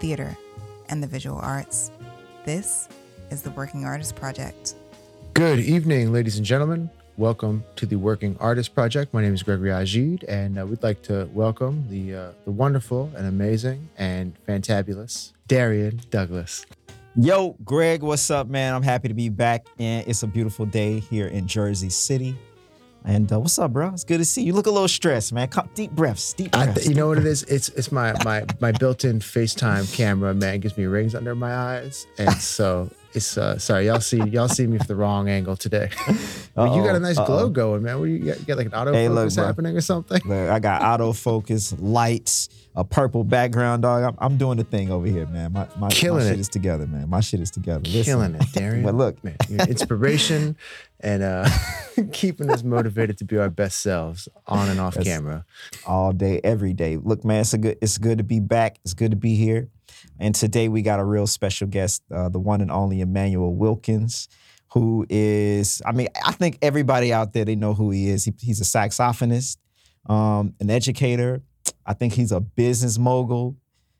theater, and the visual arts. This is the Working Artist Project. Good evening, ladies and gentlemen. Welcome to the Working Artist Project. My name is Gregory Agid, and we'd like to welcome the wonderful and amazing and fantabulous Darrian Douglas. Yo, Greg, what's up, man? I'm happy to be back, and it's a beautiful day here in Jersey City. And what's up, bro? It's good to see you. You look a little stressed, man. Deep breaths. You know what it is? It's my built-in FaceTime camera, man. It gives me rings under my eyes, and so it's sorry, y'all see me for the wrong angle today. But you got a nice glow going, man. What do you got like an autofocus happening or something? Look, I got autofocus, lights, a purple background, dog. I'm doing the thing over here, man. My shit is together, man. My shit is together. Listen. Killing it, Darrian. But look, man, your inspiration and keeping us motivated to be our best selves on and off camera. All day, every day. Look, man, it's good to be back. It's good to be here. And today we got a real special guest, the one and only Immanuel Wilkins, who is, I think everybody out there, they know who he is. He's a saxophonist, an educator. I think he's a business mogul.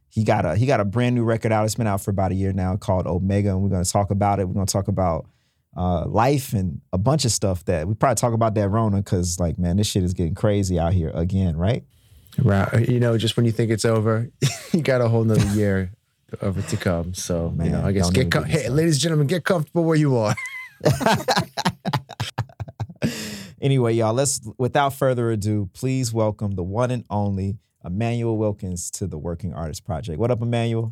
He got a brand new record out. It's been out for about a year now called Omega, and we're going to talk about it. We're going to talk about life and a bunch of stuff that we probably talk about that Rona, because, like, man, this shit is getting crazy out here again, right? Right. You know, just when you think it's over, you got a whole nother year of it to come. So, man, you know, I guess hey, ladies and gentlemen, get comfortable where you are. Anyway, y'all, without further ado, please welcome the one and only Immanuel Wilkins to the Working Artist Project. What up, Immanuel?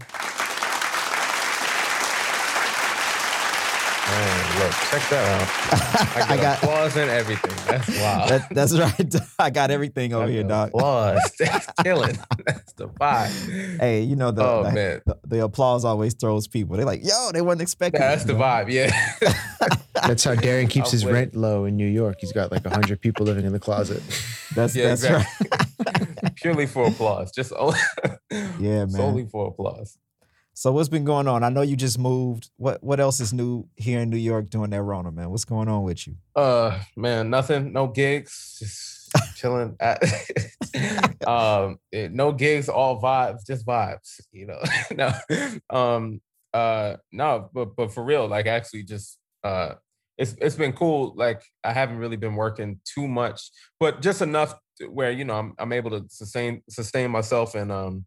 Man, look, check that out. I got applause and everything. That's wild. That's right. I got everything over here, dog. Applause. That's killing. That's the vibe. Hey, you know, man. The applause always throws people. They're like, yo, they weren't expecting that. That's the vibe, yeah. That's how Darrian keeps his rent low in New York. He's got like 100 people living in the closet. That's exactly. Right. Purely for applause. Just only, yeah, man. Solely for applause. So what's been going on? I know you just moved. What else is new here in New York doing that Rona, man? What's going on with you? Man, nothing. No gigs. Just chilling. No gigs. All vibes. Just vibes. You know. But for real, like actually, just it's been cool. Like I haven't really been working too much, but just enough where you know I'm able to sustain myself and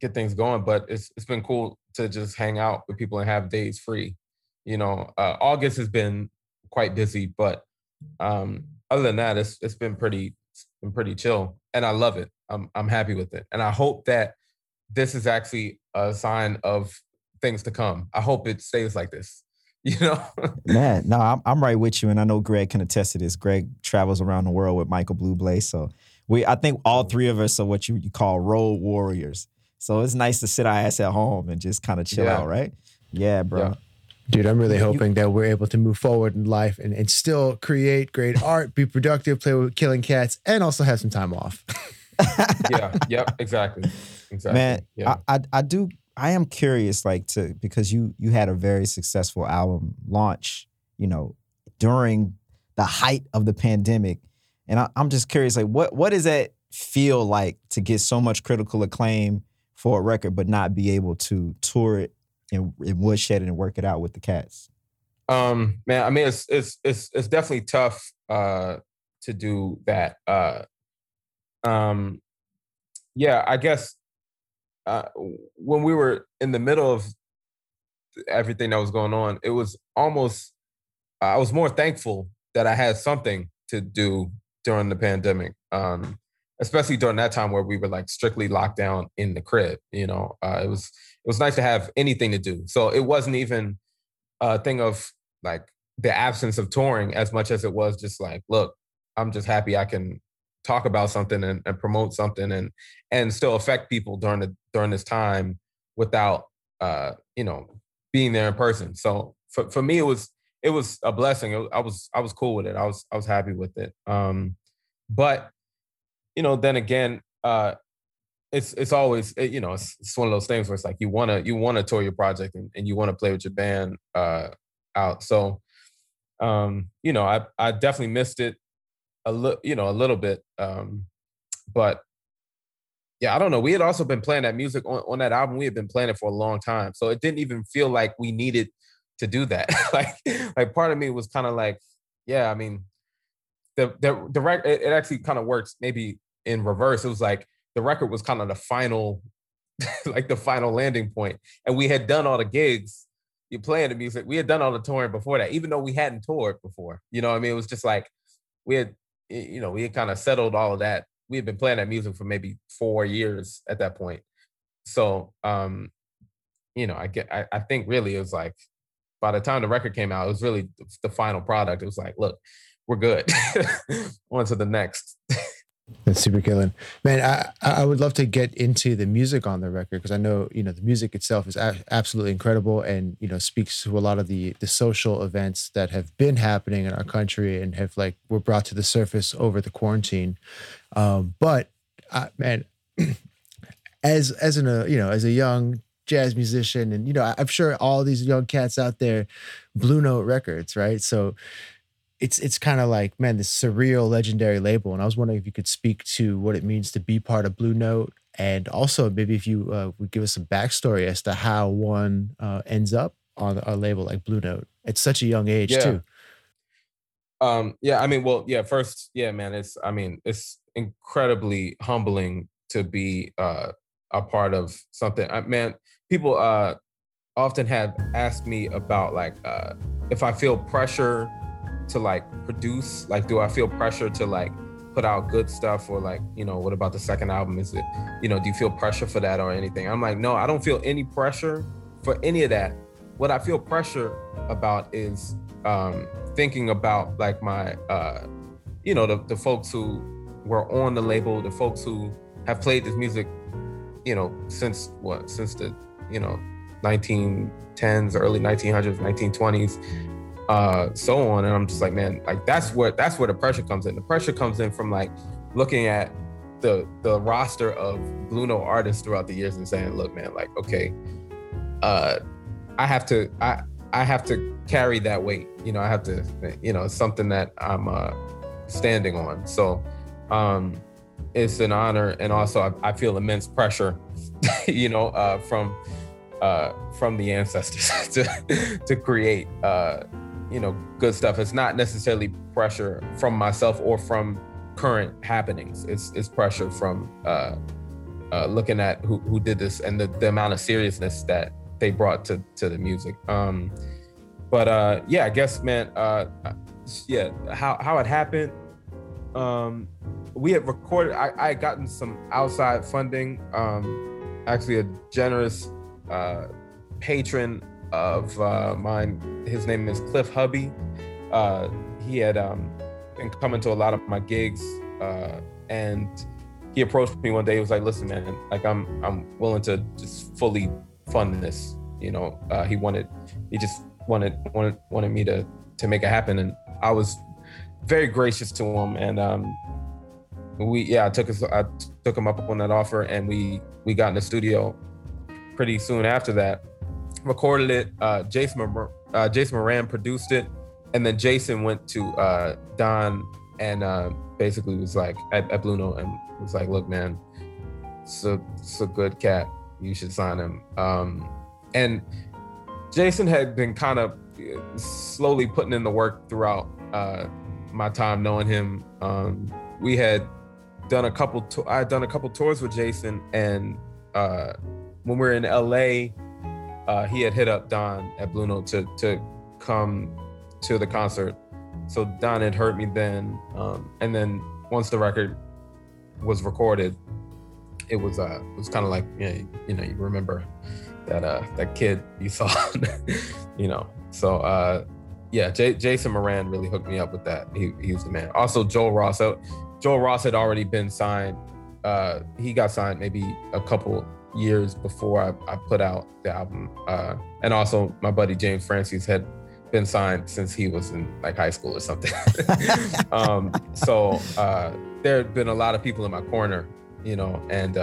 get things going, but it's been cool to just hang out with people and have days free. You know, August has been quite busy, but other than that, it's been pretty chill, and I love it. I'm happy with it, and I hope that this is actually a sign of things to come. I hope it stays like this. You know, man. No, I'm right with you, and I know Greg can attest to this. Greg travels around the world with Michael Blue Blaze, so. I think all three of us are what you call road warriors. So it's nice to sit our ass at home and just kind of chill out, right? Yeah, bro. Yeah. Dude, I'm really hoping that we're able to move forward in life and still create great art, be productive, play with Killing Cats, and also have some time off. Exactly. Man, yeah. I am curious, because you had a very successful album launch, you know, during the height of the pandemic. And I'm just curious, like, what does that feel like to get so much critical acclaim for a record, but not be able to tour it and woodshed it and work it out with the cats? Man, I mean, it's definitely tough to do that. I guess when we were in the middle of everything that was going on, it was almost I was more thankful that I had something to do during the pandemic, especially during that time where we were like strictly locked down in the crib. You know, it was nice to have anything to do. So it wasn't even a thing of like the absence of touring as much as it was just like, look, I'm just happy I can talk about something and promote something and still affect people during the during this time without you know, being there in person. So for me, it was a blessing. I was cool with it. I was happy with it. But you know, then again, it's always, you know, it's one of those things where it's like you wanna tour your project and you wanna play with your band out. So you know, I definitely missed it a little bit. But yeah, I don't know. We had also been playing that music on that album. We had been playing it for a long time. So it didn't even feel like we needed to do that. like part of me was kind of like, yeah, I mean, the record, it actually kind of works maybe in reverse. It was like the record was kind of the final, like the final landing point. And we had done all the gigs. You're playing the music. We had done all the touring before that, even though we hadn't toured before. You know what I mean? It was just like we had kind of settled all of that. We had been playing that music for maybe 4 years at that point. So, you know, I think really it was like, by the time the record came out, it was really the final product. It was like, look, we're good. On to the next. That's super killing. Man, I would love to get into the music on the record, because I know, you know, the music itself is absolutely incredible and, you know, speaks to a lot of the social events that have been happening in our country and have like were brought to the surface over the quarantine. But man, as a young jazz musician, and, you know, I'm sure all these young cats out there, Blue Note Records, right? So it's kind of like, man, this surreal, legendary label. And I was wondering if you could speak to what it means to be part of Blue Note, and also maybe if you would give us some backstory as to how one ends up on a label like Blue Note at such a young age, yeah. Too. Yeah, I mean, well, yeah, first, yeah, man, it's incredibly humbling to be a part of something. Man, people often have asked me about like if I feel pressure to like produce, like, do I feel pressure to like put out good stuff, or like, you know, what about the second album? Is it, you know, do you feel pressure for that or anything? I'm like, no, I don't feel any pressure for any of that. What I feel pressure about is thinking about like my, you know, the folks who were on the label, the folks who have played this music, you know, since the, you know, 1910s, early 1900s, 1920s. So on. And I'm just like, man, like that's where the pressure comes in. The pressure comes in from like looking at the roster of Blue Note artists throughout the years and saying, look, man, like, okay, I have to carry that weight. You know, I have to, you know, it's something that I'm standing on. So it's an honor. And also I feel immense pressure, you know, from the ancestors to create, you know, good stuff. It's not necessarily pressure from myself or from current happenings. It's pressure from looking at who did this and the amount of seriousness that they brought to the music. But yeah, I guess, man, yeah, how it happened. We had recorded. I had gotten some outside funding. Actually, a generous patron of mine, his name is Cliff Hubby. He had been coming to a lot of my gigs, and he approached me one day. He was like, "Listen, man, like I'm willing to just fully fund this." You know, he just wanted me to make it happen, and I was very gracious to him. And I took him up on that offer, and we got in the studio pretty soon after that. Recorded it. Jason Moran produced it, and then Jason went to Don and basically was like at Blue Note and was like, "Look, man, it's a good cat. You should sign him." And Jason had been kind of slowly putting in the work throughout my time knowing him. We had done I had done a couple tours with Jason, and when we were in LA. He had hit up Don at Blue Note to come to the concert. So Don had heard me then. And then once the record was recorded, it was kind of like, you know, you remember that kid you saw, you know. So yeah, Jason Moran really hooked me up with that. He was the man. Also Joel Ross. Joel Ross had already been signed. He got signed maybe a couple years before I put out the album. And also my buddy James Francis had been signed since he was in like high school or something. So there had been a lot of people in my corner, you know, and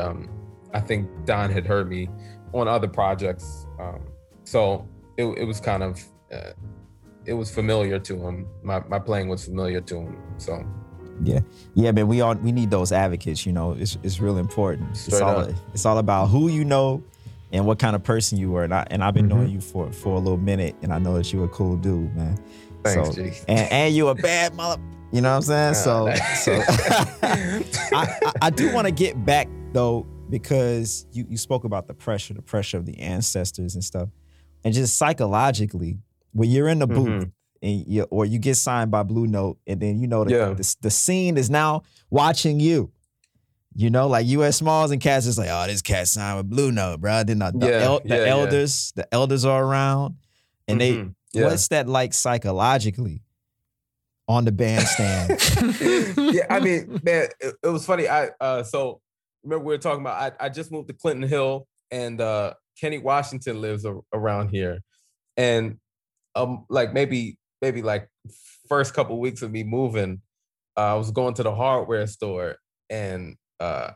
I think Don had heard me on other projects. So it was kind of, it was familiar to him. My playing was familiar to him, so. Yeah, man, we need those advocates, you know, it's really important. It's all about who you know and what kind of person you were. And I've been knowing you for a little minute, and I know that you're a cool dude, man. Thanks, G. And you're a bad mother, you know what I'm saying? So I do want to get back, though, because you spoke about the pressure of the ancestors and stuff. And just psychologically, when you're in the booth, and or you get signed by Blue Note, and then you know the scene is now watching you. You know, like U.S. Smalls and Cats is like, oh, this cat signed with Blue Note, bro. Then the elders are around, and they what's that like psychologically on the bandstand? Yeah, I mean, man, it was funny. So remember we were talking about I just moved to Clinton Hill, and Kenny Washington lives around here, and like maybe like first couple weeks of me moving, I was going to the hardware store, and I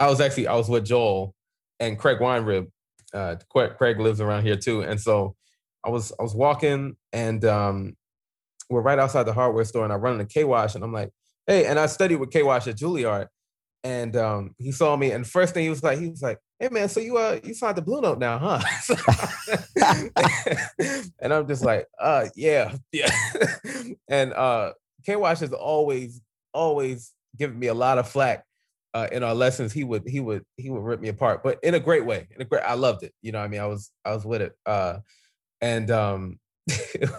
was with Joel and Craig Weinrib. Craig lives around here too, and so I was walking, and we're right outside the hardware store, and I run into K-Wash, and I'm like, hey, and I studied with K-Wash at Juilliard, and he saw me, and first thing he was like, hey man, so you signed the Blue Note now, huh? And I'm just like, yeah. And K-Wash has always given me a lot of flack in our lessons. He would rip me apart, but in a great way. I loved it. You know what I mean? I was with it. It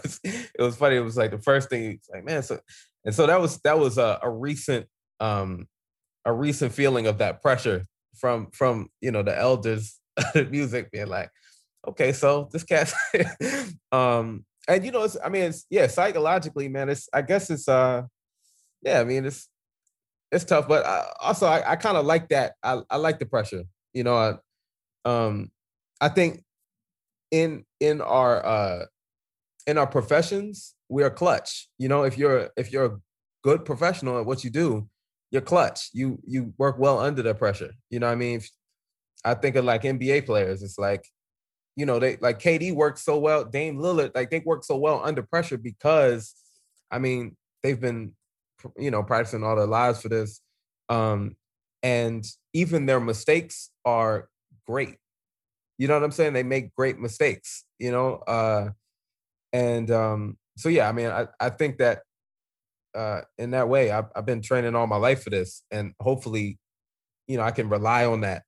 was funny. It was like the first thing he was like, man. So that was a recent feeling of that pressure from you know, the elders of the music being like, okay, so this cat's and you know, it's psychologically, man, it's tough, but I kind of like that. I like the pressure, you know. I think in our professions, we are clutch. You know, if you're a good professional at what you do, you're clutch. You work well under the pressure. You know what I mean? I think of like NBA players. It's like, you know, they like KD works so well, Dame Lillard, like they work so well under pressure because, I mean, they've been, you know, practicing all their lives for this. And even their mistakes are great. You know what I'm saying? They make great mistakes, you know? So, yeah, I mean, I think that, in that way, I've been training all my life for this, and hopefully, you know, I can rely on that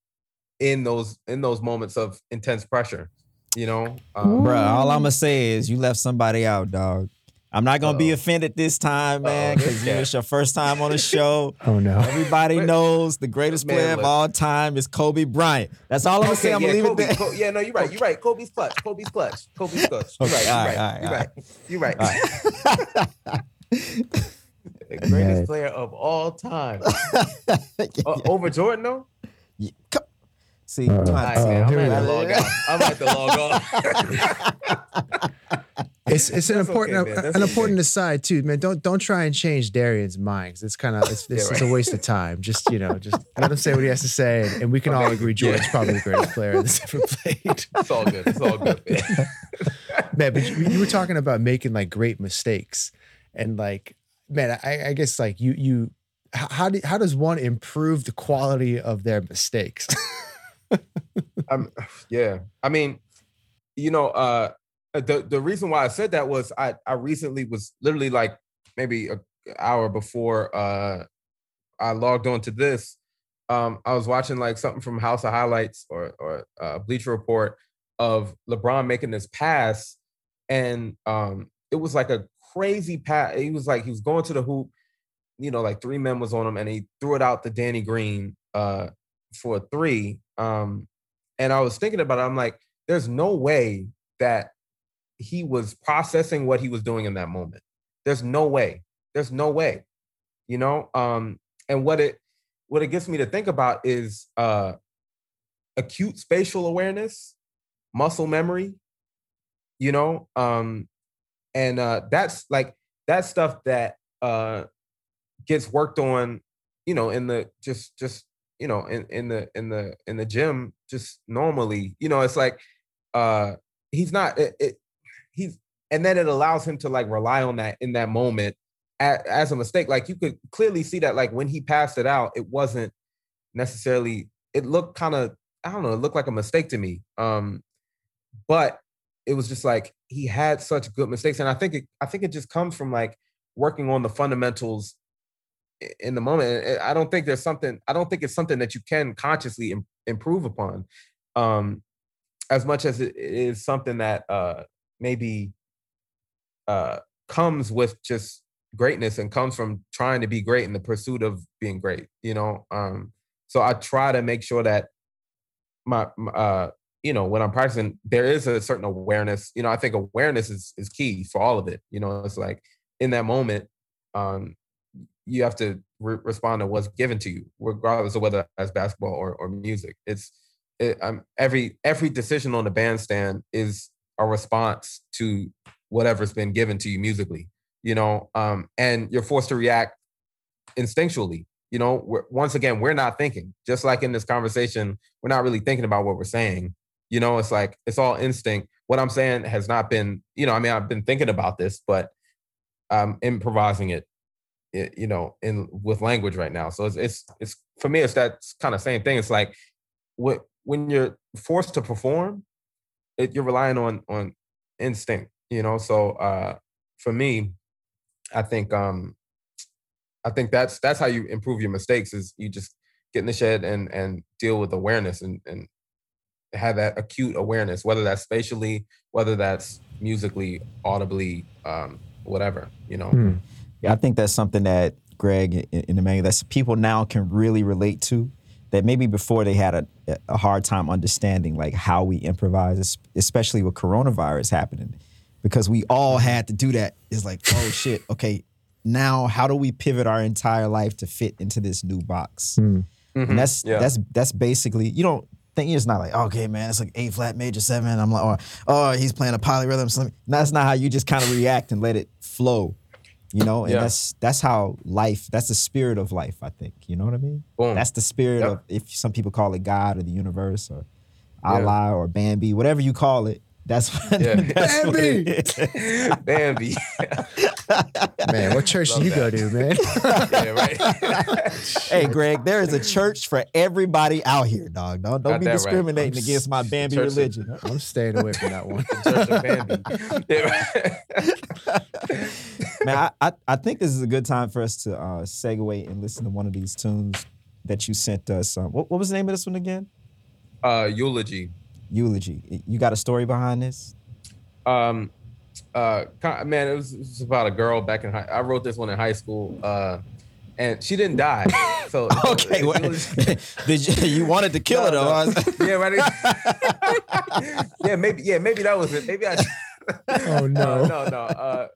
in those moments of intense pressure. You know, bro, all I'm gonna say is you left somebody out, dog. I'm not gonna be offended this time, man, because it's your first time on the show. Oh no! Everybody knows the greatest player of all time is Kobe Bryant. That's all I'm gonna say. I'm gonna leave it there. Yeah, no, you're right. You're right. Kobe's clutch. You're right. You're right. The greatest player of all time. Over Jordan, though? Yeah. See, I'm about to log on. It's an important aside too, man. Don't try and change Darrian's mind, because it's kind of it's a waste of time. Just, you know, just let him say what he has to say, and we can all agree Jordan's probably the greatest player that's ever played. It's all good. Man, but you were talking about making like great mistakes. And like, man, I guess like you, how does one improve the quality of their mistakes? I mean, you know, the reason why I said that was I recently was literally like maybe an hour before I logged on to this. I was watching like something from House of Highlights or Bleacher Report of LeBron making this pass, and it was like a crazy pass. He was like, he was going to the hoop, you know, like three men was on him, and he threw it out to Danny Green for a three. And I was thinking about it. I'm like, there's no way that he was processing what he was doing in that moment. There's no way. You know? And what it gets me to think about is acute spatial awareness, muscle memory, you know, and that's like that stuff that gets worked on, you know, in the just you know, in the gym, just normally, you know, it's like he's not he's, and then it allows him to like rely on that in that moment as a mistake. Like you could clearly see that, like when he passed it out, it wasn't necessarily, it looked kind of, I don't know, it looked like a mistake to me. But it was just like, he had such good mistakes. And I think it just comes from like working on the fundamentals in the moment. I don't think it's something that you can consciously improve upon, as much as it is something that maybe comes with just greatness and comes from trying to be great in the pursuit of being great, you know? So I try to make sure that my you know, when I'm practicing, there is a certain awareness, you know, I think awareness is key for all of it. You know, it's like in that moment, you have to respond to what's given to you, regardless of whether that's basketball or music. Every decision on the bandstand is a response to whatever's been given to you musically, you know, and you're forced to react instinctually. You know, once again, we're not thinking. Just like in this conversation, we're not really thinking about what we're saying. You know, it's like, it's all instinct. What I'm saying has not been, you know, I mean, I've been thinking about this, but I'm improvising it, you know, with language right now. So it's for me, it's that kind of same thing. It's like when you're forced to perform, you're relying on instinct, you know? So for me, I think that's how you improve your mistakes, is you just get in the shed and deal with awareness and have that acute awareness, whether that's spatially, whether that's musically, audibly, whatever, you know? Mm. Yeah, I think that's something that Greg and Omega, that's people now can really relate to, that maybe before they had a hard time understanding like how we improvise, especially with coronavirus happening, because we all had to do that. It's like, oh shit, okay, now how do we pivot our entire life to fit into this new box? Mm. Mm-hmm. And that's basically, you don't think, it's not like, okay, man, it's like A flat major 7. I'm like, oh, he's playing a polyrhythm. So that's not how you just kind of react and let it flow. You know, and that's how life, that's the spirit of life, I think. You know what I mean? Boom. That's the spirit of, if some people call it God or the universe or Allah or Bambi, whatever you call it, that's what that's Bambi! What Bambi. Man, what church do you go to, man? Yeah, right. Hey, Greg, there is a church for everybody out here, dog. Don't be discriminating against my Bambi religion. I'm staying away from that one. Church of Bambi. Yeah, right. Man, I think this is a good time for us to segue and listen to one of these tunes that you sent us. What was the name of this one again? Eulogy. You got a story behind this? Man, it was about a girl back in I wrote this one in high school, and she didn't die. So okay, you wanted to kill her though? Yeah, right. yeah, maybe that was it. Maybe I. Oh no, no.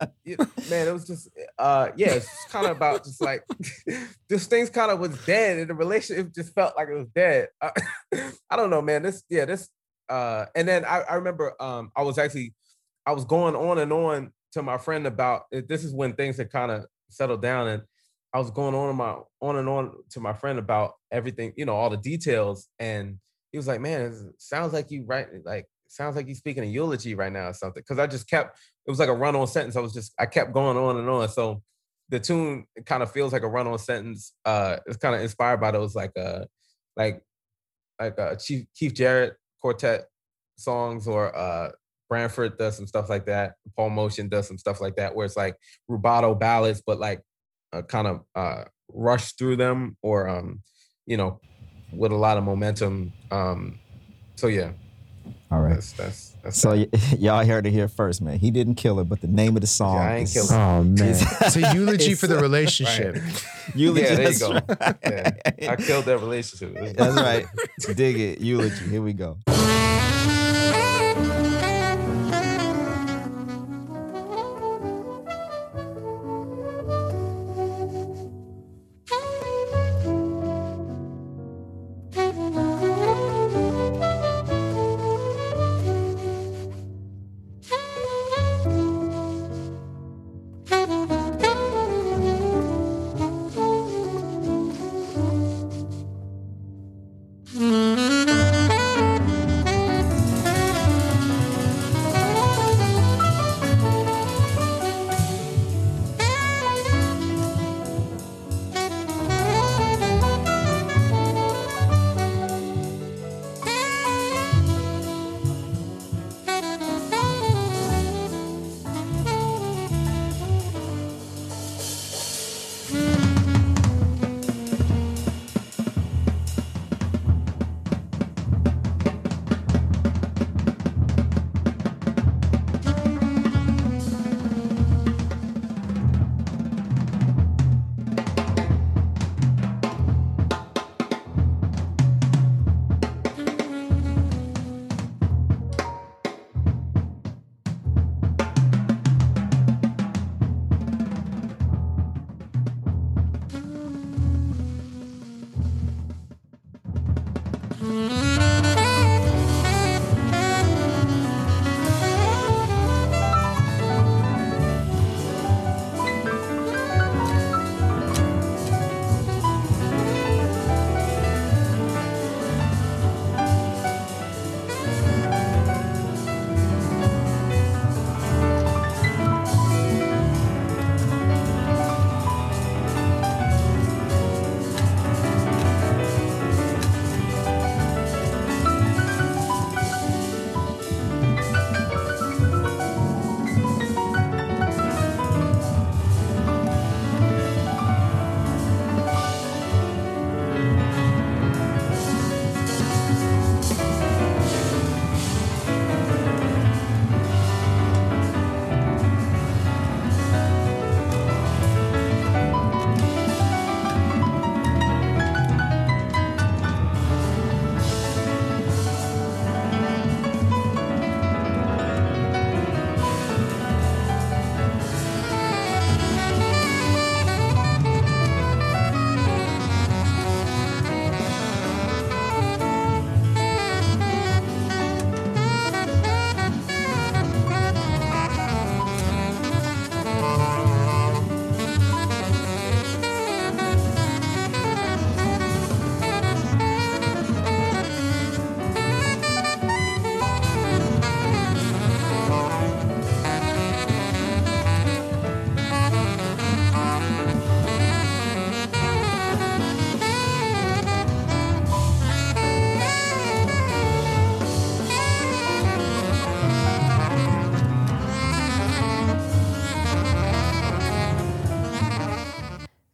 Man, it was just it's kind of about just like this thing's kind of was dead, and the relationship just felt like it was dead. I don't know, man. This. And then I remember I was going on and on to my friend about it. This is when things had kind of settled down, and I was going on and on to my friend about everything, you know, all the details. And he was like, "Man, it sounds like you you're speaking a eulogy right now or something." Because I just kept, it was like a run-on sentence. I kept going on and on. So the tune kind of feels like a run-on sentence. It's kind of inspired by those like Keith Jarrett quartet songs, or Branford does some stuff like that. Paul Motion does some stuff like that, where it's like rubato ballads, but like kind of rush through them, or you know, with a lot of momentum. So yeah. All right. That's so y'all heard it here first, man. He didn't kill her, but the name of the song. Yeah, I ain't kill her. Oh man, it's a eulogy for the relationship. Right. Eulogy. Yeah, there you go. Right. Yeah. I killed that relationship. That's right. Dig it, eulogy. Here we go.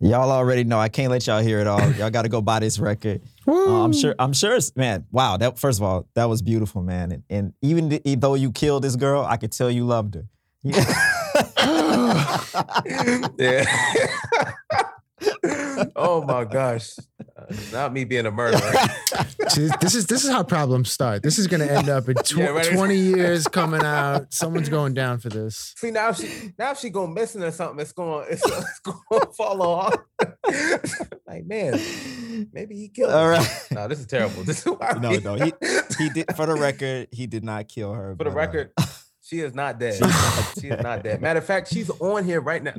Y'all already know. I can't let y'all hear it all. Y'all got to go buy this record. I'm sure it's, man, wow. That, first of all, that was beautiful, man. And even though you killed this girl, I could tell you loved her. Yeah. Oh my gosh. Not me being a murderer. See, this is how problems start. This is going to end up in 20 years coming out. Someone's going down for this. See, now if she go missing or something, it's going to follow up. Like, man, maybe he killed her. All right. No, this is terrible. This is no. He did, for the record, he did not kill her. For the record, she is not dead. She is not dead. Matter of fact, she's on here right now.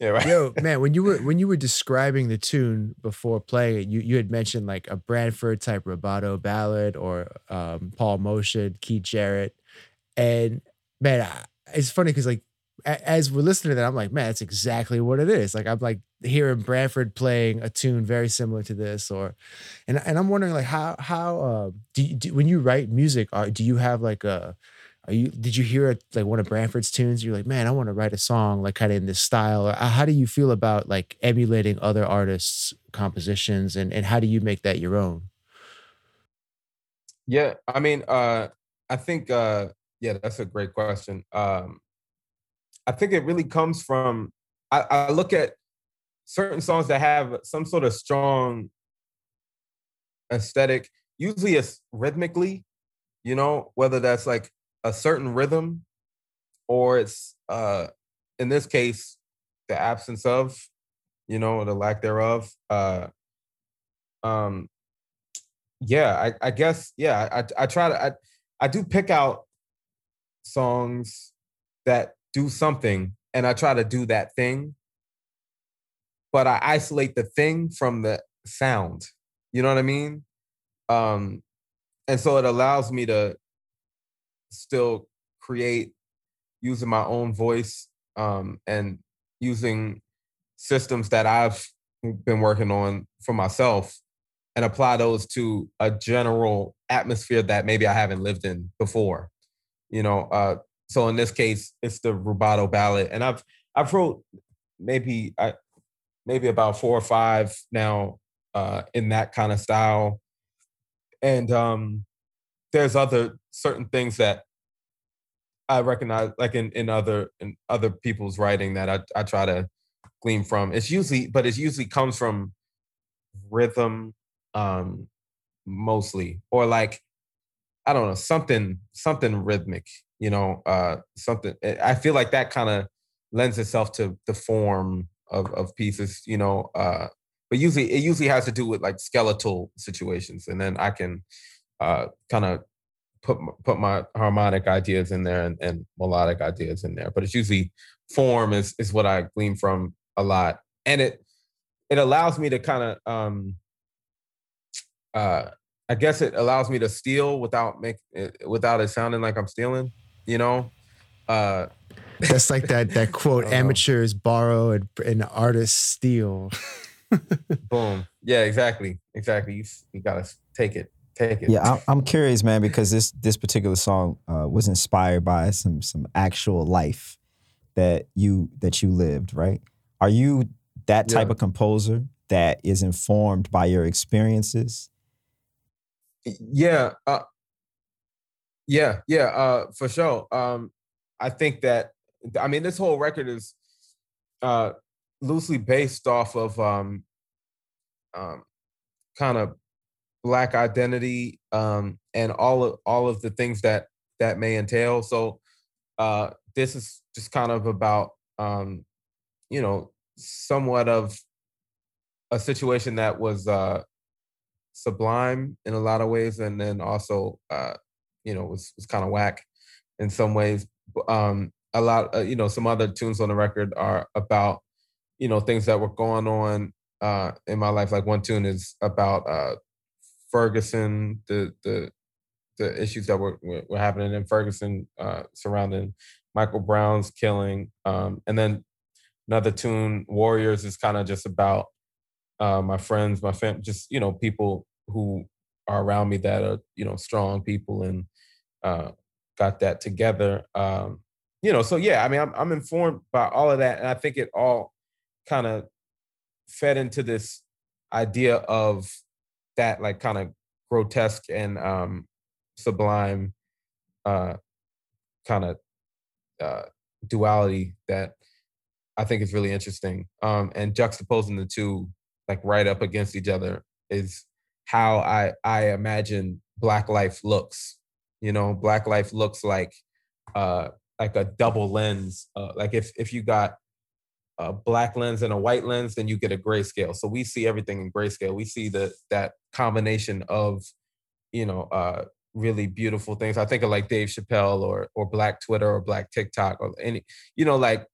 Yeah, right. Yo, man, when you were describing the tune before playing it, you had mentioned like a Branford type rubato ballad or Paul Motion, Keith Jarrett, and man, it's funny because like as we're listening to that, I'm like, man, that's exactly what it is. Like I'm like hearing Branford playing a tune very similar to this, and I'm wondering like how do when you write music, do you have like a did you hear like one of Branford's tunes? You're like, man, I want to write a song like kind of in this style. Or how do you feel about like emulating other artists' compositions, and how do you make that your own? Yeah, I mean, I think that's a great question. I think it really comes from I look at certain songs that have some sort of strong aesthetic. Usually, it's rhythmically, you know, whether that's like a certain rhythm, or it's in this case the absence of, you know, or the lack thereof. I do pick out songs that do something, and I try to do that thing, but I isolate the thing from the sound. You know what I mean? And so it allows me to still create using my own voice and using systems that I've been working on for myself and apply those to a general atmosphere that maybe I haven't lived in before, you know. So in this case, it's the rubato ballad, and I've wrote maybe about 4 or 5 now in that kind of style, and there's other certain things that I recognize, like in other people's writing that I try to glean from. It usually comes from rhythm, mostly, or like, I don't know, something rhythmic, you know, something. I feel like that kind of lends itself to the form of pieces, you know. But it usually has to do with like skeletal situations, and then I can kind of put my harmonic ideas in there and melodic ideas in there. But it's usually form is what I glean from a lot. And it allows me to kind of, I guess it allows me to steal without it sounding like I'm stealing, you know? That's like that quote, amateurs borrow and artists steal. Boom. Yeah, exactly. You gotta take it. Yeah, I'm curious, man, because this particular song was inspired by some actual life that you lived, right? Are you that type of composer that is informed by your experiences? Yeah, for sure. I think that, I mean, this whole record is loosely based off of kind of Black identity, and all of the things that may entail. So this is just kind of about, you know, somewhat of a situation that was sublime in a lot of ways, and then also, you know, was kind of whack in some ways. You know, some other tunes on the record are about, you know, things that were going on in my life. Like one tune is about Ferguson, the issues that were happening in Ferguson surrounding Michael Brown's killing, and then another tune, Warriors, is kind of just about my friends, my family, just, you know, people who are around me that are, you know, strong people and got that together. you know, so yeah, I mean, I'm informed by all of that. And I think it all kind of fed into this idea of that, like, kind of grotesque and sublime kind of duality that I think is really interesting. And juxtaposing the two, like, right up against each other is how I imagine Black life looks. You know, Black life looks like a double lens. Like if you got a Black lens and a white lens, then you get a grayscale. So we see everything in grayscale. We see that combination of, you know, really beautiful things. I think of like Dave Chappelle or Black Twitter or Black TikTok or any, you know, like,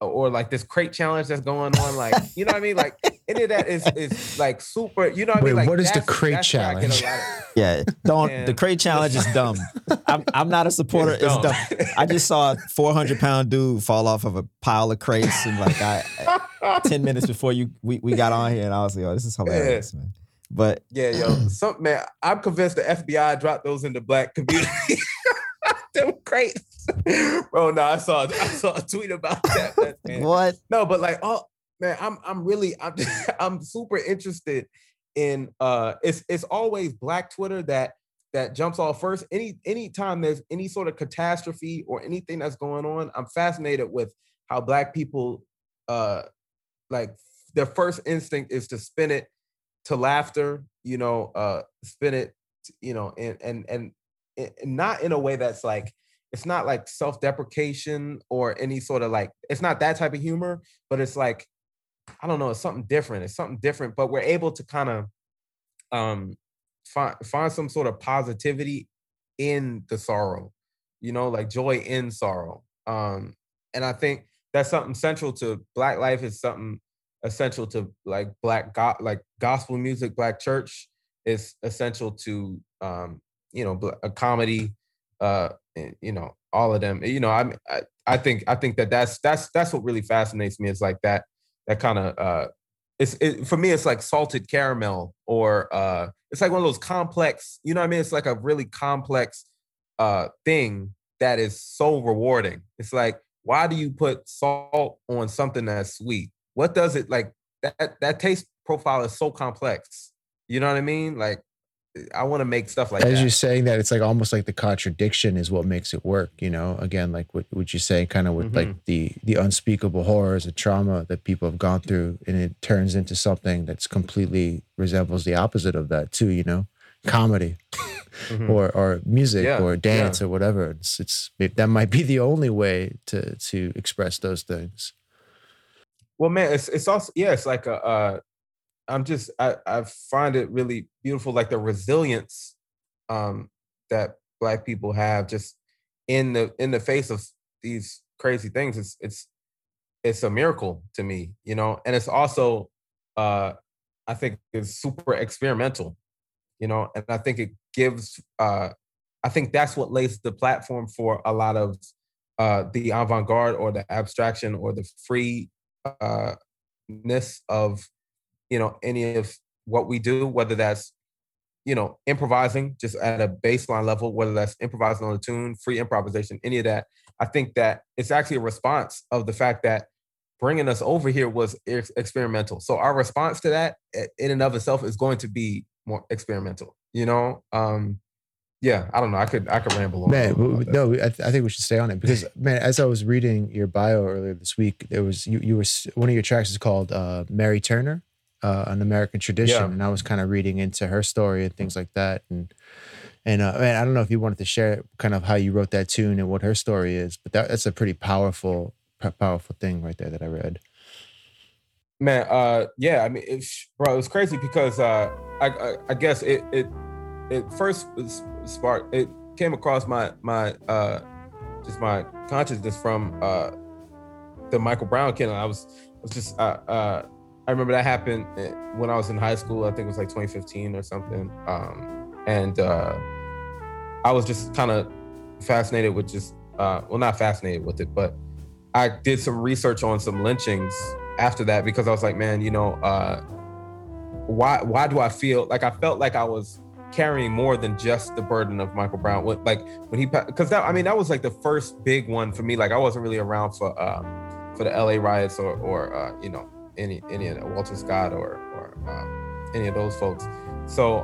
or like this crate challenge that's going on, like, you know what I mean? Like any of that is like super, you know what I mean? Like, what is the crate challenge? Yeah, the crate challenge is dumb. I'm not a supporter. It's dumb. I just saw a 400-pound dude fall off of a pile of crates, and like 10 minutes before we got on here, and I was like, oh, this is hilarious, man. But yeah, yo, man, I'm convinced the FBI dropped those in the Black community. Them crates. Bro, no, I saw a tweet about that, man. What? No, but like, oh man, I'm super interested in it's always Black Twitter that jumps off first. Any time there's any sort of catastrophe or anything that's going on, I'm fascinated with how Black people like their first instinct is to spin it to laughter, you know, spin it, you know, and not in a way that's like, it's not like self-deprecation or any sort of like, it's not that type of humor, but it's like, I don't know, it's something different, but we're able to kind of find some sort of positivity in the sorrow, you know, like joy in sorrow. And I think that's something central to Black life, is something essential to like Black like gospel music, Black church is essential to, you know, a comedy, you know, all of them, you know, I think that's what really fascinates me. It's like that kind of, for me, it's like salted caramel, or it's like one of those complex, you know what I mean? It's like a really complex thing that is so rewarding. It's like, why do you put salt on something that's sweet? What does it like that taste profile is so complex. You know what I mean? Like, I want to make stuff like that. As you're saying that, it's like almost like the contradiction is what makes it work, you know? Again, like what you say, kind of with like the unspeakable horrors and trauma that people have gone through, and it turns into something that's completely resembles the opposite of that too, you know? Comedy or music or dance or whatever. It's that might be the only way to express those things. Well, man, it's also, yeah, it's like I find it really beautiful, like the resilience that Black people have just in the face of these crazy things. It's a miracle to me, you know? And it's also, I think it's super experimental, you know? And I think it gives, I think that's what lays the platform for a lot of the avant-garde or the abstraction or the freeness of, you know, any of what we do, whether that's, you know, improvising just at a baseline level, whether that's improvising on a tune, free improvisation, any of that. I think that it's actually a response of the fact that bringing us over here was experimental. So our response to that in and of itself is going to be more experimental, you know? Yeah, I don't know. I could ramble on. Man, no, I think we should stay on it because, man, as I was reading your bio earlier this week, there was, you were, one of your tracks is called Mary Turner, An American Tradition, and I was kind of reading into her story and things like that, and man, I don't know if you wanted to share kind of how you wrote that tune and what her story is, but that's a pretty powerful thing right there that I read. Man, yeah, I mean, it was crazy because I guess it first sparked, it came across my just my consciousness from the Michael Brown killing. I was just I remember that happened when I was in high school. I think it was like 2015 or something. And I was just kind of fascinated with just, well, not fascinated with it, but I did some research on some lynchings after that because I was like, man, you know, why do I feel like I felt like I was carrying more than just the burden of Michael Brown. Like when he, because that, I mean, that was like the first big one for me. Like I wasn't really around for the LA riots or you know, any of Walter Scott or any of those folks. So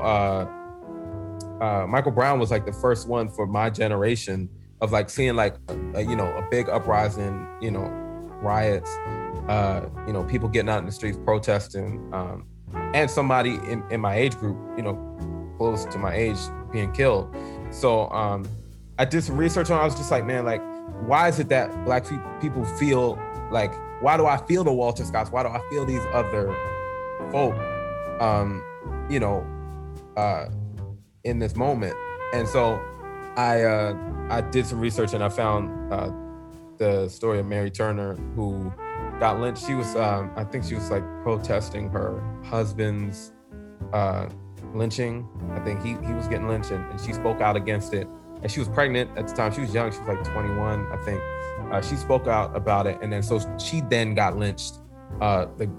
Michael Brown was like the first one for my generation of like seeing like you know, a big uprising, you know, riots, you know, people getting out in the streets protesting, and somebody in my age group, you know, close to my age, being killed. So I did some research on it. I was just like, man, like, why is it that Black people feel like, why do I feel the Walter Scotts? Why do I feel these other folk, you know, in this moment? And so I did some research and I found the story of Mary Turner, who got lynched. She was, I think she was like protesting her husband's lynching. I think he was getting lynched, and she spoke out against it. And she was pregnant at the time. She was young. She was like 21, I think. She spoke out about it, and then so she then got lynched.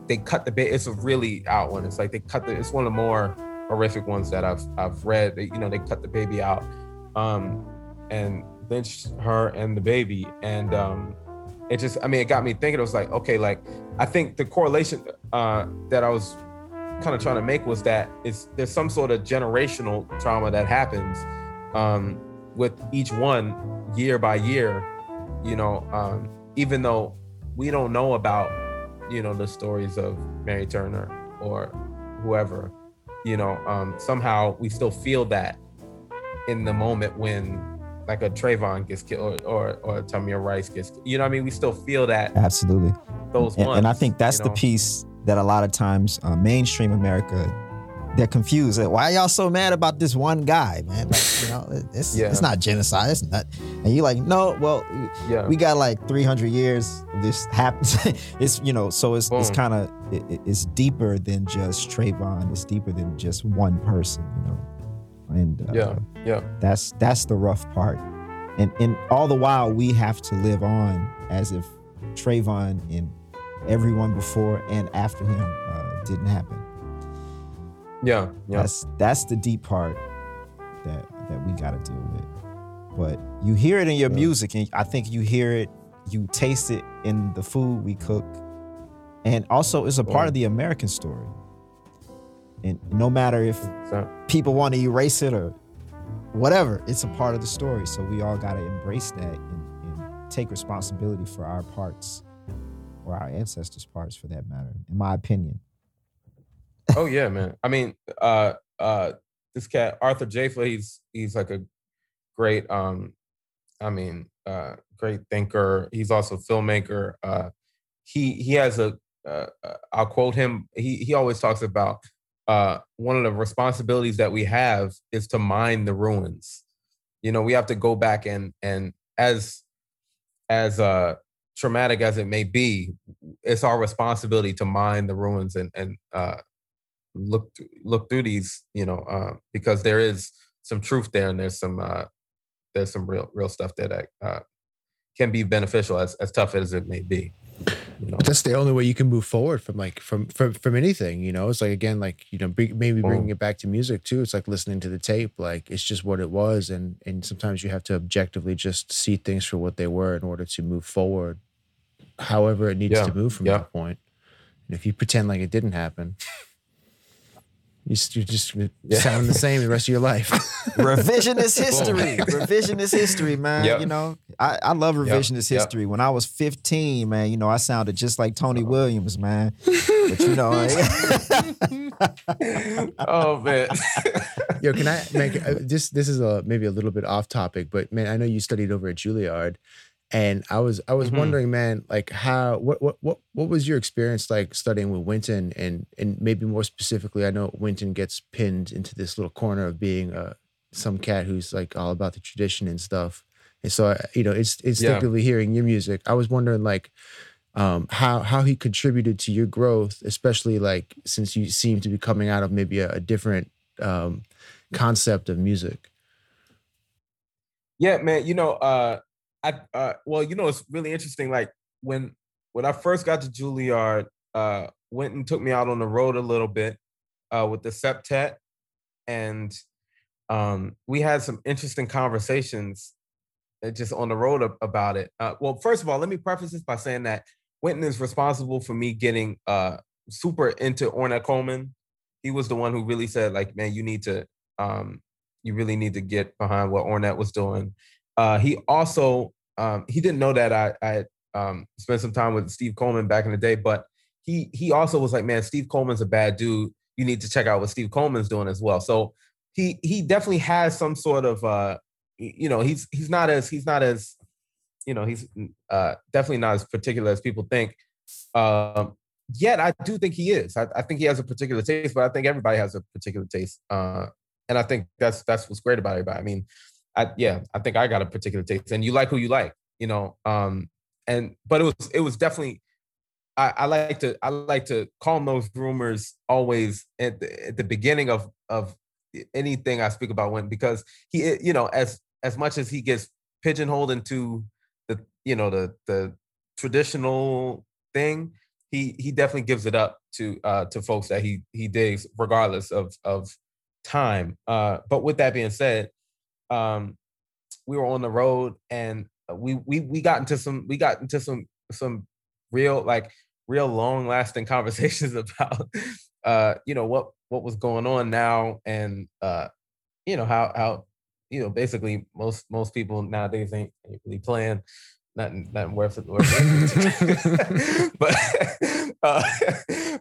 They cut the bit. It's a really out one. It's like they cut the. It's one of the more horrific ones that I've read. You know, they cut the baby out, and lynched her and the baby. And it just, I mean, it got me thinking. It was like, okay, like I think the correlation that I was kind of trying to make was that there's some sort of generational trauma that happens with each one year by year, you know, even though we don't know about, you know, the stories of Mary Turner or whoever, you know, somehow we still feel that in the moment when like a Trayvon gets killed or Tamir Rice gets, you know what I mean? We still feel that. Absolutely. Those ones. And I think that's the piece that a lot of times mainstream America, they're confused. Like, why are y'all so mad about this one guy, man? Like, you know, it's not genocide. It's not. And you're like, no, well, we got like 300 years of this happens. It's, you know, so it's kind of, it's deeper than just Trayvon. It's deeper than just one person, you know? And that's the rough part. And all the while we have to live on as if Trayvon and everyone before and after him didn't happen. Yeah. That's the deep part that we got to deal with. But you hear it in your music, and I think you hear it, you taste it in the food we cook, and also it's a part of the American story. And no matter if people want to erase it or whatever, it's a part of the story. So we all got to embrace that and take responsibility for our parts, or our ancestors' parts, for that matter. In my opinion. Oh yeah, man. I mean, this cat Arthur Jafa, he's like a great, great thinker. He's also a filmmaker. He has a. I'll quote him. He always talks about one of the responsibilities that we have is to mine the ruins. You know, we have to go back and as traumatic as it may be, it's our responsibility to mine the ruins and look through these, you know, because there is some truth there, and there's some real stuff there that can be beneficial, as tough as it may be. You know? That's the only way you can move forward from anything, you know. It's like, again, like, you know, maybe bringing it back to music too. It's like listening to the tape, like it's just what it was, and sometimes you have to objectively just see things for what they were in order to move forward, however it needs to move from that point. And if you pretend like it didn't happen, you just sound the same the rest of your life. Revisionist history. Revisionist history, man. Yep. You know, I love revisionist history. When I was 15, man, you know, I sounded just like Tony Williams, man. But you know, oh man. Yo, can I make this is maybe a little bit off topic, but man, I know you studied over at Juilliard. And I was wondering, man, like how what was your experience like studying with Wynton, and maybe more specifically, I know Wynton gets pinned into this little corner of being some cat who's like all about the tradition and stuff. And so you know, it's instinctively hearing your music, I was wondering like how he contributed to your growth, especially like since you seem to be coming out of maybe a different concept of music. Yeah, man, you know, well, you know, it's really interesting. Like when I first got to Juilliard, Wynton took me out on the road a little bit with the septet, and we had some interesting conversations just on the road about it. Well, first of all, let me preface this by saying that Wynton is responsible for me getting super into Ornette Coleman. He was the one who really said, like, man, you need to, you really need to get behind what Ornette was doing. He also, he didn't know that I spent some time with Steve Coleman back in the day, but he also was like, man, Steve Coleman's a bad dude. You need to check out what Steve Coleman's doing as well. So he definitely has some sort of, you know, he's not as, you know, he's definitely not as particular as people think. Yet I do think he is. I think he has a particular taste, but I think everybody has a particular taste. And I think that's what's great about everybody. I mean, I think I got a particular taste, and you like who you like, you know. But it was definitely, I like to calm those rumors always at the beginning of anything I speak about Wynton, because he, you know, as much as he gets pigeonholed into the, you know, the traditional thing, he definitely gives it up to folks that he digs, regardless of time. But with that being said, we were on the road, and we got into some real long lasting conversations about you know, what was going on now, and you know, how you know, basically most people nowadays ain't really playing. Nothing worth it,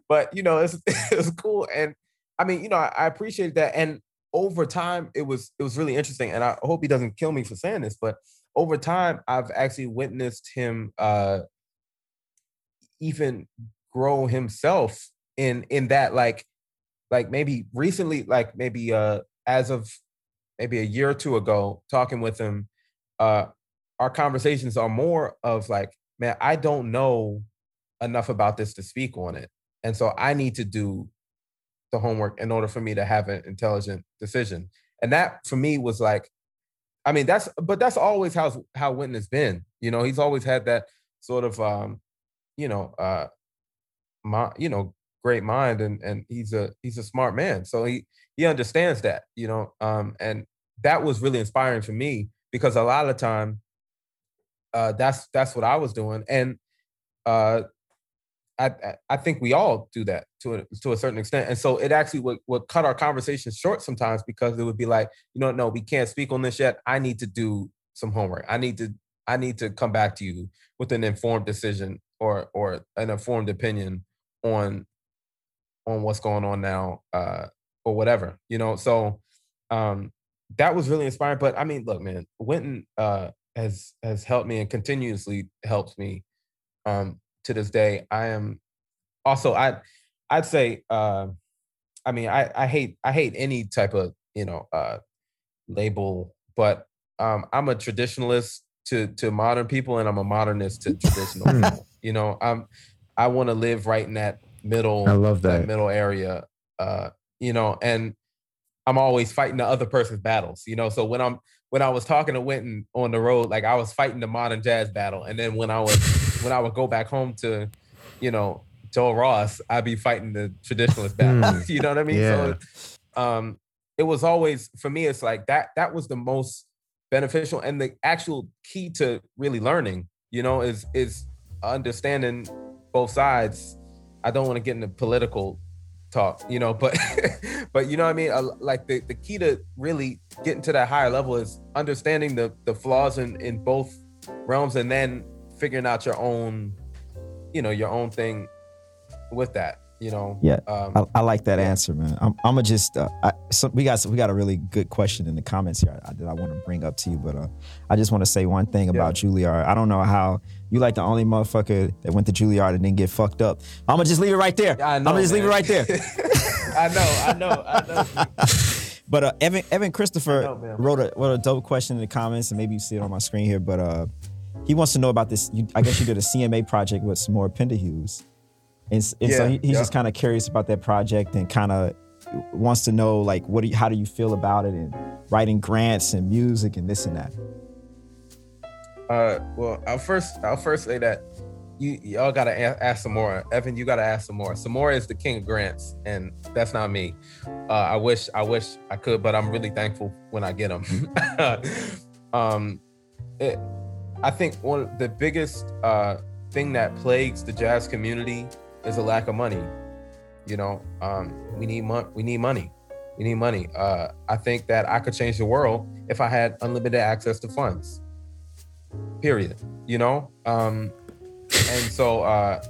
but you know, it's cool, and I mean, you know, I appreciate that. And over time, it was really interesting, and I hope he doesn't kill me for saying this, but over time, I've actually witnessed him even grow himself in that, like maybe recently, like maybe as of maybe a year or two ago, talking with him. Our conversations are more of like, man, I don't know enough about this to speak on it. And so I need to do the homework in order for me to have an intelligent decision. And that for me was like, I mean, that's always how Wynton has been. You know, he's always had that sort of, you know, you know, great mind, and he's a smart man. So he understands that, you know, and that was really inspiring for me, because a lot of the time, that's what I was doing, and I think we all do that to a certain extent. And so it actually would cut our conversations short sometimes, because it would be like, you know, no, we can't speak on this yet. I need to do some homework. I need to come back to you with an informed decision or an informed opinion on what's going on now, or whatever, you know. So that was really inspiring. But I mean, look, man, Wynton has helped me and continuously helps me to this day. I am also, I'd say, I mean, I hate any type of, you know, label, but I'm a traditionalist to modern people, and I'm a modernist to traditional people. You know, I want to live right in that middle. I love that middle area, you know, and I'm always fighting the other person's battles, you know. So when I was talking to Wynton on the road, like I was fighting the modern jazz battle, and then when I would go back home to, you know, Joel Ross, I'd be fighting the traditionalist battle. You know what I mean? Yeah. So it was always, for me, it's like that was the most beneficial, and the actual key to really learning, you know, is understanding both sides. I don't want to get into political talk, you know, but you know what I mean? Like the key to really getting to that higher level is understanding the flaws in both realms, and then figuring out your own, you know, your own thing with that, you know? Yeah. I like that answer, man. I'm gonna just, we got a really good question in the comments here that I want to bring up to you, but I just want to say one thing about Juilliard. I don't know how you like the only motherfucker that went to Juilliard and didn't get fucked up. I'm gonna just leave it right there. I know, I'm gonna just leave it right there. I know. But Evan Christopher wrote a dope question in the comments, and maybe you see it on my screen here, but he wants to know about this. I guess you did a CMA project with Samora Penderhughes. And so he's just kind of curious about that project, and kind of wants to know, like, how do you feel about it, and writing grants and music and this and that? Well, I'll first say that y'all gotta ask Samora. Evan, you gotta ask Samora. Samora is the king of grants, and that's not me. I wish I could, but I'm really thankful when I get them. I think one of the biggest thing that plagues the jazz community is a lack of money. You know, we need money. I think that I could change the world if I had unlimited access to funds. Period. You know, and so I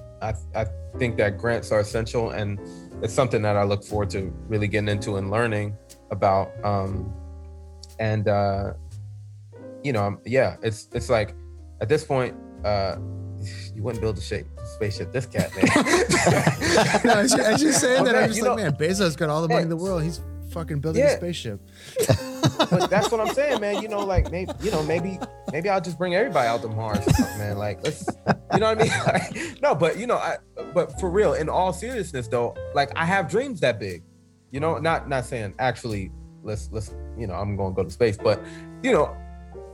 think that grants are essential, and it's something that I look forward to really getting into and learning about. You know, yeah, it's like at this point, you wouldn't build a spaceship. This cat, man. No, as you saying that, I'm just like, man, Bezos got all the money in the world. He's fucking building a spaceship. But that's what I'm saying, man. You know, like maybe I'll just bring everybody out to Mars or something, man. Like, let's, you know what I mean? Like, no, but you know, but for real, in all seriousness though, like I have dreams that big. You know, not saying actually, let's you know, I'm gonna go to space, but you know,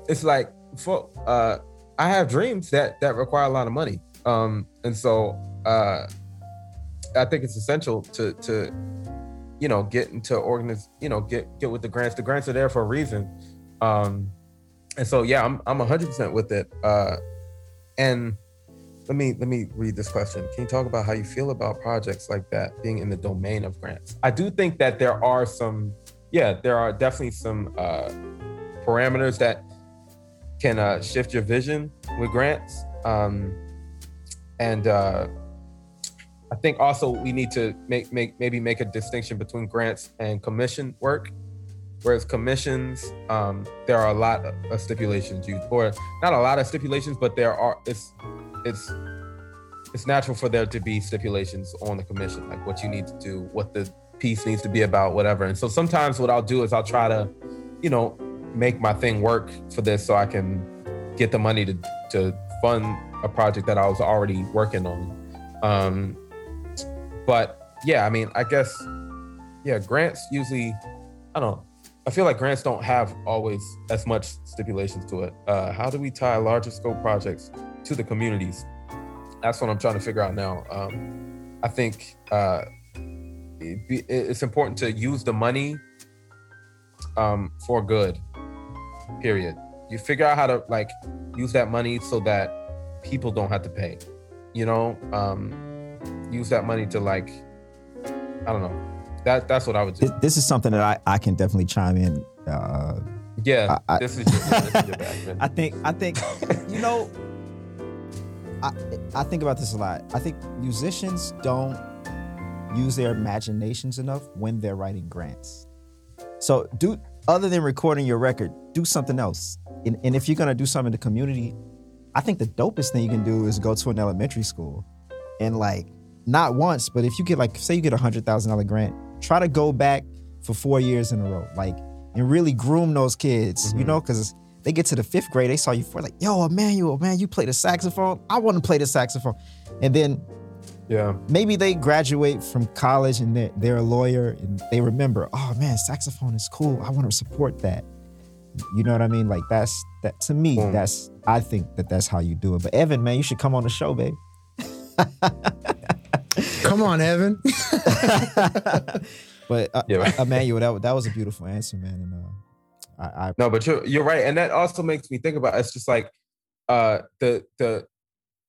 it's like I have dreams that require a lot of money. And so I think it's essential to you know, get into get with the grants. The grants are there for a reason. And so yeah, I'm 100% with it. And let me read this question. Can you talk about how you feel about projects like that being in the domain of grants? I do think that there are definitely some parameters that can shift your vision with grants. I think also we need to make a distinction between grants and commission work. Whereas commissions, there are a lot of stipulations, but it's natural for there to be stipulations on the commission, like what you need to do, what the piece needs to be about, whatever. And so sometimes what I'll do is I'll try to, you know, make my thing work for this so I can get the money to fund a project that I was already working on. But yeah, I mean, I guess, yeah, grants usually, I don't know. I feel like grants don't have always as much stipulations to it. How do we tie larger scope projects to the communities? That's what I'm trying to figure out now. I think it's important to use the money for good, period. You figure out how to like use that money so that people don't have to pay, you know? Use that money to like, I don't know. That's what I would do. This is something that I can definitely chime in. This is your bag, man. I think you know, I think about this a lot. I think musicians don't use their imaginations enough when they're writing grants. So other than recording your record, do something else. And if you're gonna do something in the community, I think the dopest thing you can do is go to an elementary school and like, not once, but if you get like, say you get $100,000 grant, try to go back for 4 years in a row, like, and really groom those kids, mm-hmm. you know, because they get to the fifth grade, they saw you like, yo, Immanuel, man, you play the saxophone. I want to play the saxophone. And then maybe they graduate from college and they're a lawyer and they remember, oh man, saxophone is cool. I want to support that. You know what I mean? Like that to me, I think that's how you do it. But Evan, man, you should come on the show, babe. Come on, Evan. But Immanuel, that was a beautiful answer, man. And no, but you're right, and that also makes me think about it's just like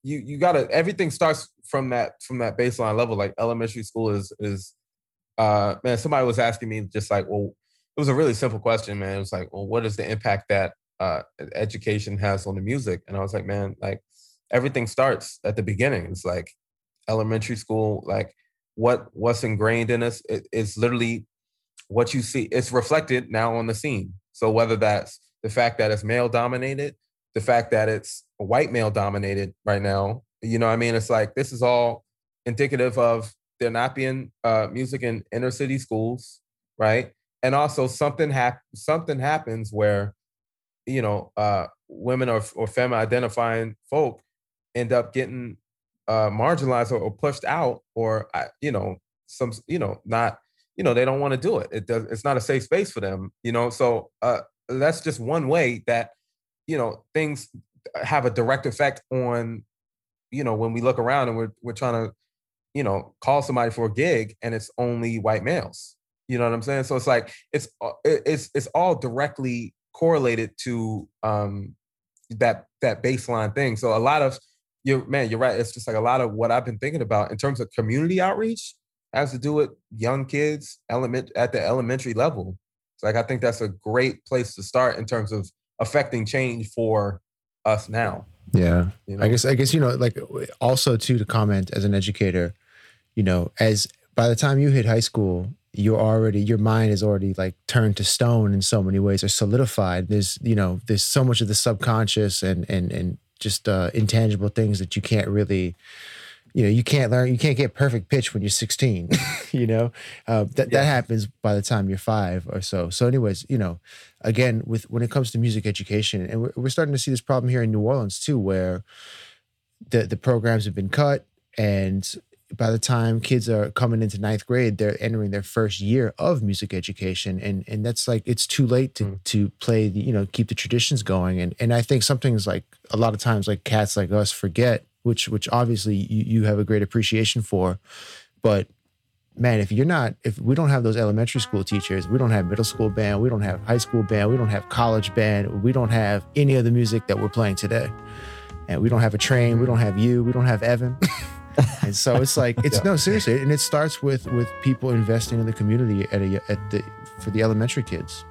you gotta, everything starts from that baseline level. Like elementary school is man. Somebody was asking me just like, well, it was a really simple question, man. It was like, well, what is the impact that education has on the music? And I was like, man, like everything starts at the beginning. It's like elementary school, like what's ingrained in us, it's literally what you see. It's reflected now on the scene. So whether that's the fact that it's male dominated, the fact that it's white male dominated right now, you know what I mean? It's like, this is all indicative of there not being music in inner city schools, right? And also something happens where, you know, women or femme identifying folk end up getting marginalized or pushed out, or you know, some, you know, not, you know, they don't want to do it. It's not a safe space for them, you know. So that's just one way that, you know, things have a direct effect on you know, when we look around and we're trying to, you know, call somebody for a gig and it's only white males. You know what I'm saying? So it's like, it's all directly correlated to that baseline thing. So a lot of, you're right. It's just like a lot of what I've been thinking about in terms of community outreach has to do with young kids at the elementary level. So like, I think that's a great place to start in terms of affecting change for us now. Yeah. You know? I guess, you know, like also too, to comment as an educator, you know, as by the time you hit high school, your mind is already like turned to stone in so many ways or solidified. There's, you know, there's so much of the subconscious and just intangible things that you can't really, you know, you can't learn, you can't get perfect pitch when you're 16, you know, that happens by the time you're 5 or so. So anyways, you know, again, when it comes to music education, and we're starting to see this problem here in New Orleans too, where the programs have been cut, and by the time kids are coming into 9th grade, they're entering their first year of music education. And that's like, it's too late to play, you know, keep the traditions going. And I think something's like a lot of times like cats like us forget, which obviously you have a great appreciation for. But man, if we don't have those elementary school teachers, we don't have middle school band, we don't have high school band, we don't have college band, we don't have any of the music that we're playing today. And we don't have a train, we don't have you, we don't have Evan. And so it's like, no, seriously. And it starts with people investing in the community for the elementary kids.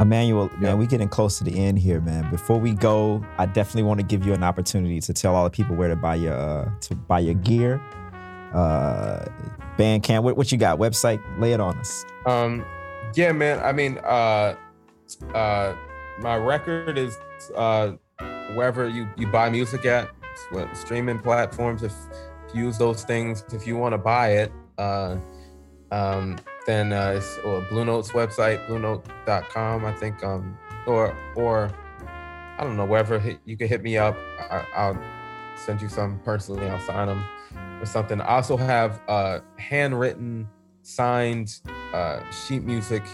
Immanuel, man, we're getting close to the end here, man. Before we go, I definitely want to give you an opportunity to tell all the people where to buy your gear, Bandcamp. What you got? Website? Lay it on us. Yeah, man. I mean, my record is wherever you buy music at. Streaming platforms, if you use those things, if you want to buy it, then it's Blue Note's website, bluenote.com, I think, or I don't know, wherever you can hit me up. I'll send you some personally. I'll sign them or something. I also have handwritten, signed sheet music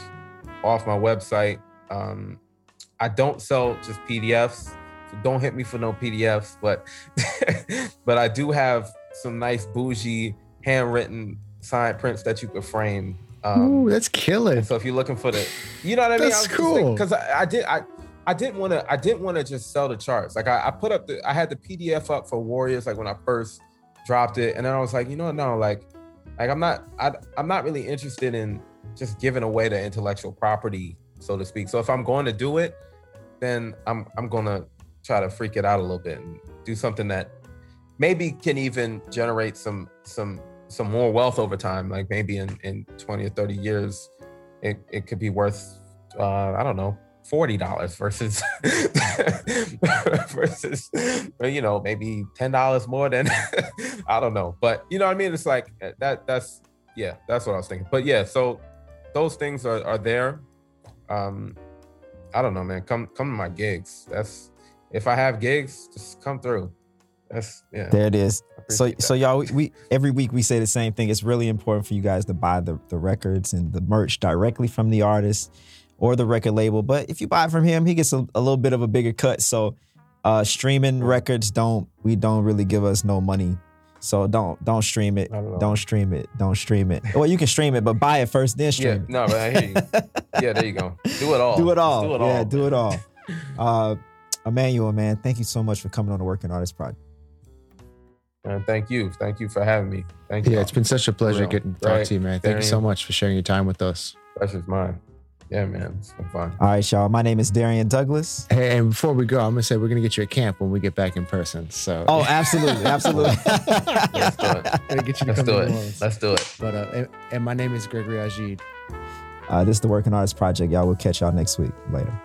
off my website. I don't sell just PDFs. Don't hit me for no PDFs, but I do have some nice bougie handwritten signed prints that you could frame. Ooh, that's killer. So if you're looking for the, you know what I mean? That's cool. Because I didn't want to just sell the charts. Like I put up I had the PDF up for Warriors, like when I first dropped it, and then I was like, you know what? No, like I'm not really interested in just giving away the intellectual property, so to speak. So if I'm going to do it, then I'm gonna try to freak it out a little bit and do something that maybe can even generate some more wealth over time. Like maybe in 20 or 30 years, it could be worth, I don't know, $40 versus, you know, maybe $10 more than, I don't know. But you know what I mean? It's like that's what I was thinking. But yeah, so those things are there. I don't know, man, come to my gigs. That's, if I have gigs, just come through. There it is. So y'all, we every week we say the same thing. It's really important for you guys to buy the records and the merch directly from the artist or the record label. But if you buy from him, he gets a little bit of a bigger cut. So streaming records don't really give us no money. So don't stream it. Don't stream it. Well, you can stream it, but buy it first, then stream it. No, but I hear you. Yeah, there you go. Do it all. Yeah, do it all. Immanuel, man, thank you so much for coming on the Working Artist Project. And thank you for having me. Thank you. Yeah, it's been such a pleasure getting to talk to you, man. Thank you so much for sharing your time with us. Pleasure's mine. Yeah, man, it's been fun. All right, y'all. My name is Darrian Douglas. Hey, and before we go, I'm gonna say we're gonna get you a camp when we get back in person. So. Oh, absolutely. Let's do it. Let's do it. But and my name is Gregory Agid. This is the Working Artist Project, y'all. We'll catch y'all next week. Later.